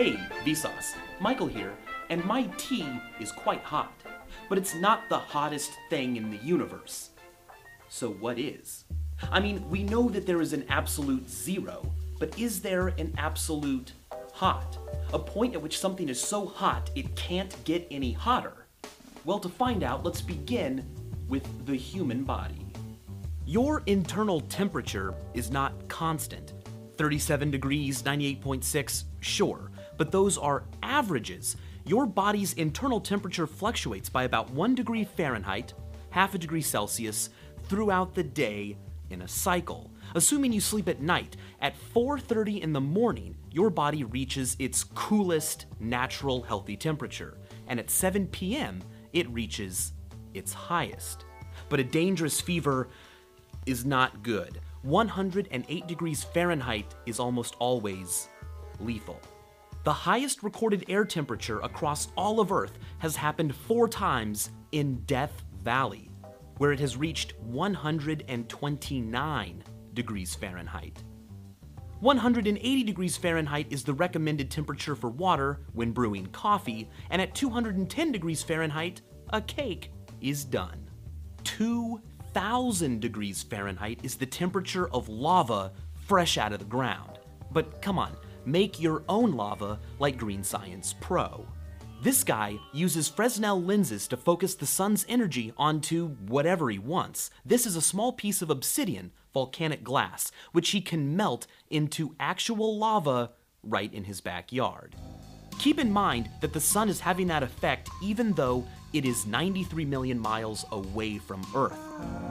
Hey, Vsauce, Michael here, and my tea is quite hot, but it's not the hottest thing in the universe. So what is? I mean, we know that there is an absolute zero, but is there an absolute hot? A point at which something is so hot it can't get any hotter? Well, to find out, let's begin with the human body. Your internal temperature is not constant. 37 degrees, 98.6, sure, but those are averages. Your body's internal temperature fluctuates by about 1 degree Fahrenheit, half a degree Celsius, throughout the day in a cycle. Assuming you sleep at night, at 4:30 in the morning, your body reaches its coolest, natural, healthy temperature, and at 7 p.m., it reaches its highest. But a dangerous fever is not good. 108 degrees Fahrenheit is almost always lethal. The highest recorded air temperature across all of Earth has happened 4 times in Death Valley, where it has reached 129 degrees Fahrenheit. 180 degrees Fahrenheit is the recommended temperature for water when brewing coffee, and at 210 degrees Fahrenheit, a cake is done. 2,000 degrees Fahrenheit is the temperature of lava fresh out of the ground. But come on, make your own lava like Green Science Pro. This guy uses Fresnel lenses to focus the sun's energy onto whatever he wants. This is a small piece of obsidian, volcanic glass, which he can melt into actual lava right in his backyard. Keep in mind that the sun is having that effect even though it is 93 million miles away from Earth.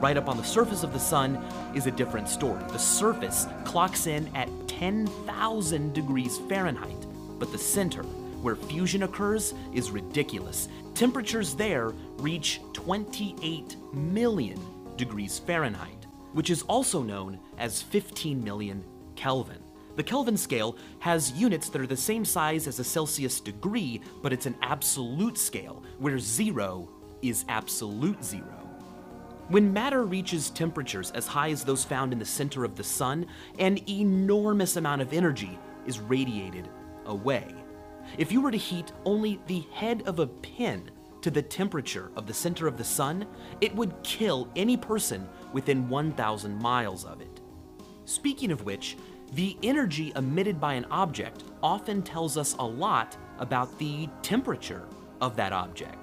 Right up on the surface of the sun is a different story. The surface clocks in at 10,000 degrees Fahrenheit, but the center, where fusion occurs, is ridiculous. Temperatures there reach 28 million degrees Fahrenheit, which is also known as 15 million Kelvin. The Kelvin scale has units that are the same size as a Celsius degree, but it's an absolute scale, where zero is absolute zero. When matter reaches temperatures as high as those found in the center of the sun, an enormous amount of energy is radiated away. If you were to heat only the head of a pin to the temperature of the center of the sun, it would kill any person within 1,000 miles of it. Speaking of which, the energy emitted by an object often tells us a lot about the temperature of that object.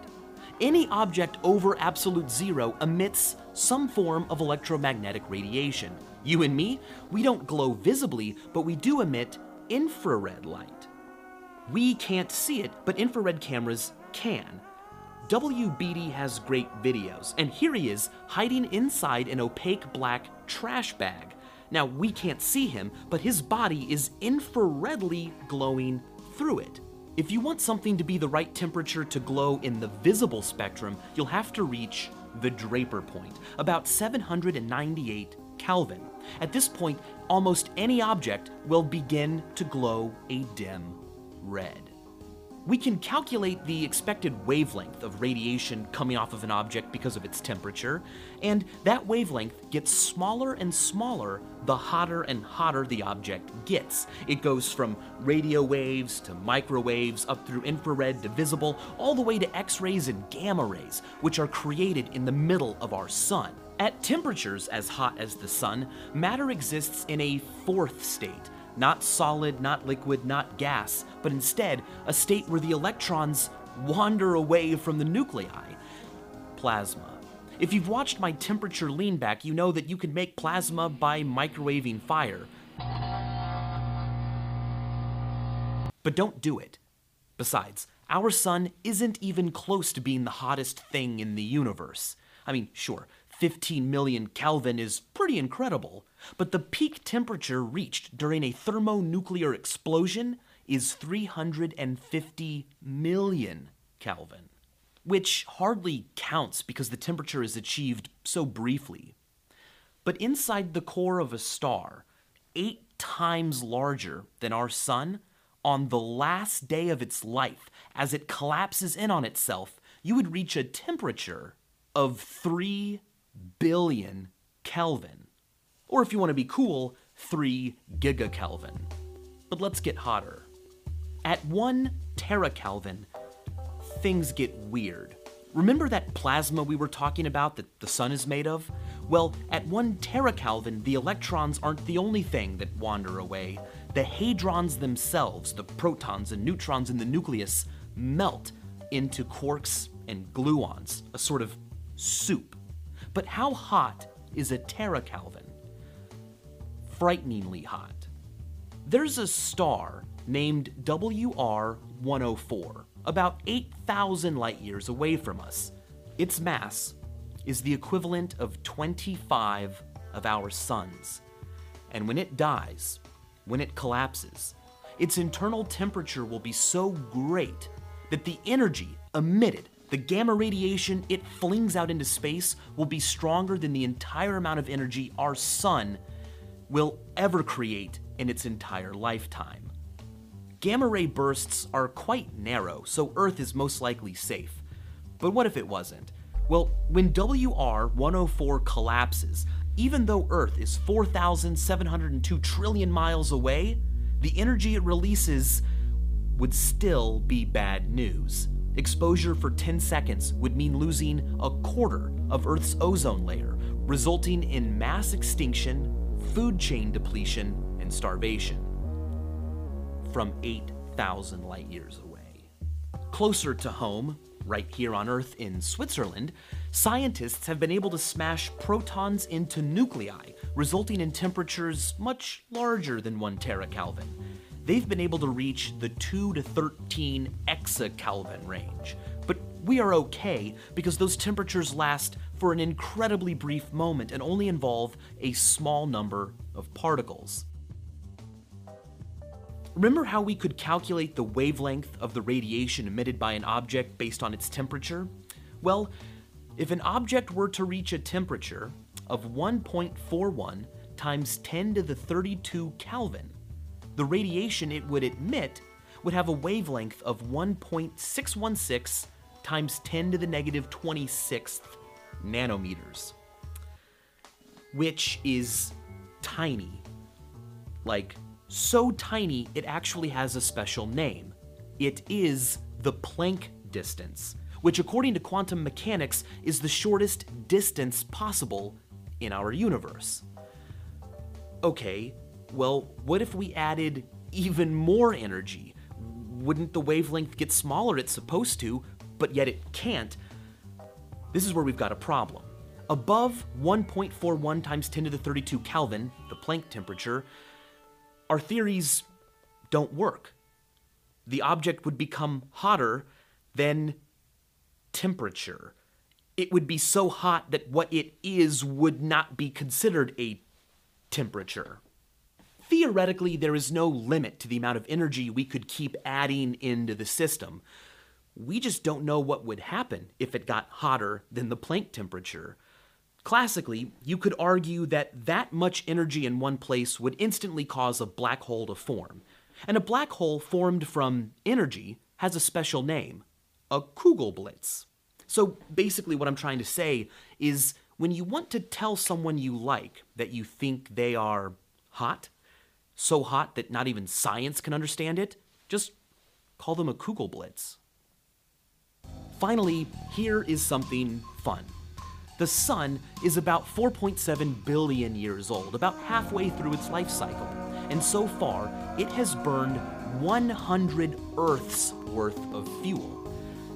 Any object over absolute zero emits some form of electromagnetic radiation. You and me, we don't glow visibly, but we do emit infrared light. We can't see it, but infrared cameras can. WBD has great videos, and here he is hiding inside an opaque black trash bag. Now, we can't see him, but his body is infraredly glowing through it. If you want something to be the right temperature to glow in the visible spectrum, you'll have to reach the Draper point, about 798 Kelvin. At this point, almost any object will begin to glow a dim red. We can calculate the expected wavelength of radiation coming off of an object because of its temperature, and that wavelength gets smaller and smaller the hotter and hotter the object gets. It goes from radio waves to microwaves, up through infrared to visible, all the way to X-rays and gamma rays, which are created in the middle of our sun. At temperatures as hot as the sun, matter exists in a fourth state. Not solid, not liquid, not gas, but instead a state where the electrons wander away from the nuclei. Plasma. If you've watched my temperature lean back, you know that you can make plasma by microwaving fire. But don't do it. Besides, our sun isn't even close to being the hottest thing in the universe. I mean, sure, 15 million Kelvin is pretty incredible, but the peak temperature reached during a thermonuclear explosion is 350 million Kelvin, which hardly counts because the temperature is achieved so briefly. But inside the core of a star, 8 times larger than our sun, on the last day of its life, as it collapses in on itself, you would reach a temperature of 3 billion Kelvin, or if you want to be cool, 3 gigakelvin. But let's get hotter. At 1 terakelvin, things get weird. Remember that plasma we were talking about that the sun is made of? Well, at 1 terakelvin, the electrons aren't the only thing that wander away. The hadrons themselves, the protons and neutrons in the nucleus, melt into quarks and gluons, a sort of soup. But how hot is a terakelvin? Frighteningly hot. There's a star named WR 104, about 8,000 light years away from us. Its mass is the equivalent of 25 of our suns. And when it dies, when it collapses, its internal temperature will be so great that the energy emitted, the gamma radiation it flings out into space, will be stronger than the entire amount of energy our sun will ever create in its entire lifetime. Gamma ray bursts are quite narrow, so Earth is most likely safe. But what if it wasn't? Well, when WR 104 collapses, even though Earth is 4,702 trillion miles away, the energy it releases would still be bad news. Exposure for 10 seconds would mean losing a quarter of Earth's ozone layer, resulting in mass extinction, food chain depletion, and starvation. From 8,000 light years away. Closer to home, right here on Earth in Switzerland, scientists have been able to smash protons into nuclei, resulting in temperatures much larger than 1 terakelvin. They've been able to reach the 2 to 13 exakelvin range. But we are okay because those temperatures last for an incredibly brief moment and only involve a small number of particles. Remember how we could calculate the wavelength of the radiation emitted by an object based on its temperature? Well, if an object were to reach a temperature of 1.41 times 10 to the 32 Kelvin, the radiation it would emit would have a wavelength of 1.616 times 10 to the negative 26th nanometers, which is tiny. Like, so tiny, it actually has a special name. It is the Planck distance, which according to quantum mechanics is the shortest distance possible in our universe. Okay, well, what if we added even more energy? Wouldn't the wavelength get smaller? It's supposed to, but yet it can't. This is where we've got a problem. Above 1.41 times 10 to the 32 Kelvin, the Planck temperature, our theories don't work. The object would become hotter than temperature. It would be so hot that what it is would not be considered a temperature. Theoretically, there is no limit to the amount of energy we could keep adding into the system. We just don't know what would happen if it got hotter than the Planck temperature. Classically, you could argue that that much energy in one place would instantly cause a black hole to form. And a black hole formed from energy has a special name, a Kugelblitz. So basically what I'm trying to say is when you want to tell someone you like that you think they are hot, so hot that not even science can understand it, just call them a Kugelblitz. Finally, here is something fun. The sun is about 4.7 billion years old, about halfway through its life cycle. And so far, it has burned 100 Earths worth of fuel,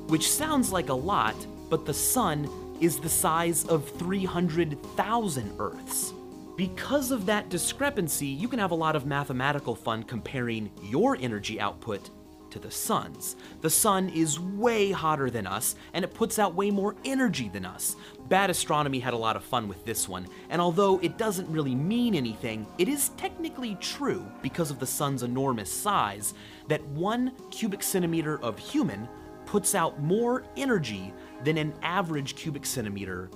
which sounds like a lot, but the sun is the size of 300,000 Earths. Because of that discrepancy, you can have a lot of mathematical fun comparing your energy output to the sun's. The sun is way hotter than us, and it puts out way more energy than us. Bad Astronomy had a lot of fun with this one, and although it doesn't really mean anything, it is technically true, because of the sun's enormous size, that 1 cubic centimeter of human puts out more energy than an average cubic centimeter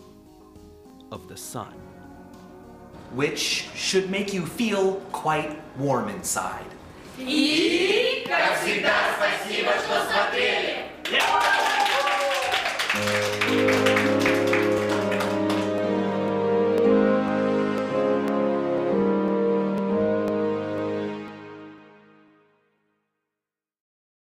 of the sun. Which should make you feel quite warm inside. И как всегда, спасибо, что смотрели.